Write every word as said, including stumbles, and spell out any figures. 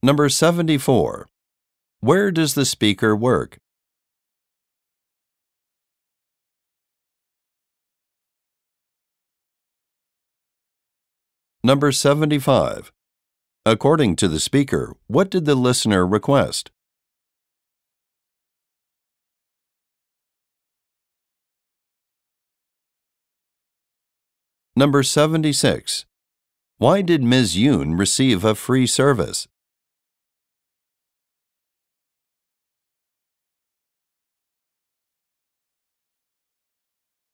Number seventy-four. Where does the speaker work? Number seventy-five. According to the speaker, what did the listener request? Number seventy-six. Why did Miz Yoon receive a free service?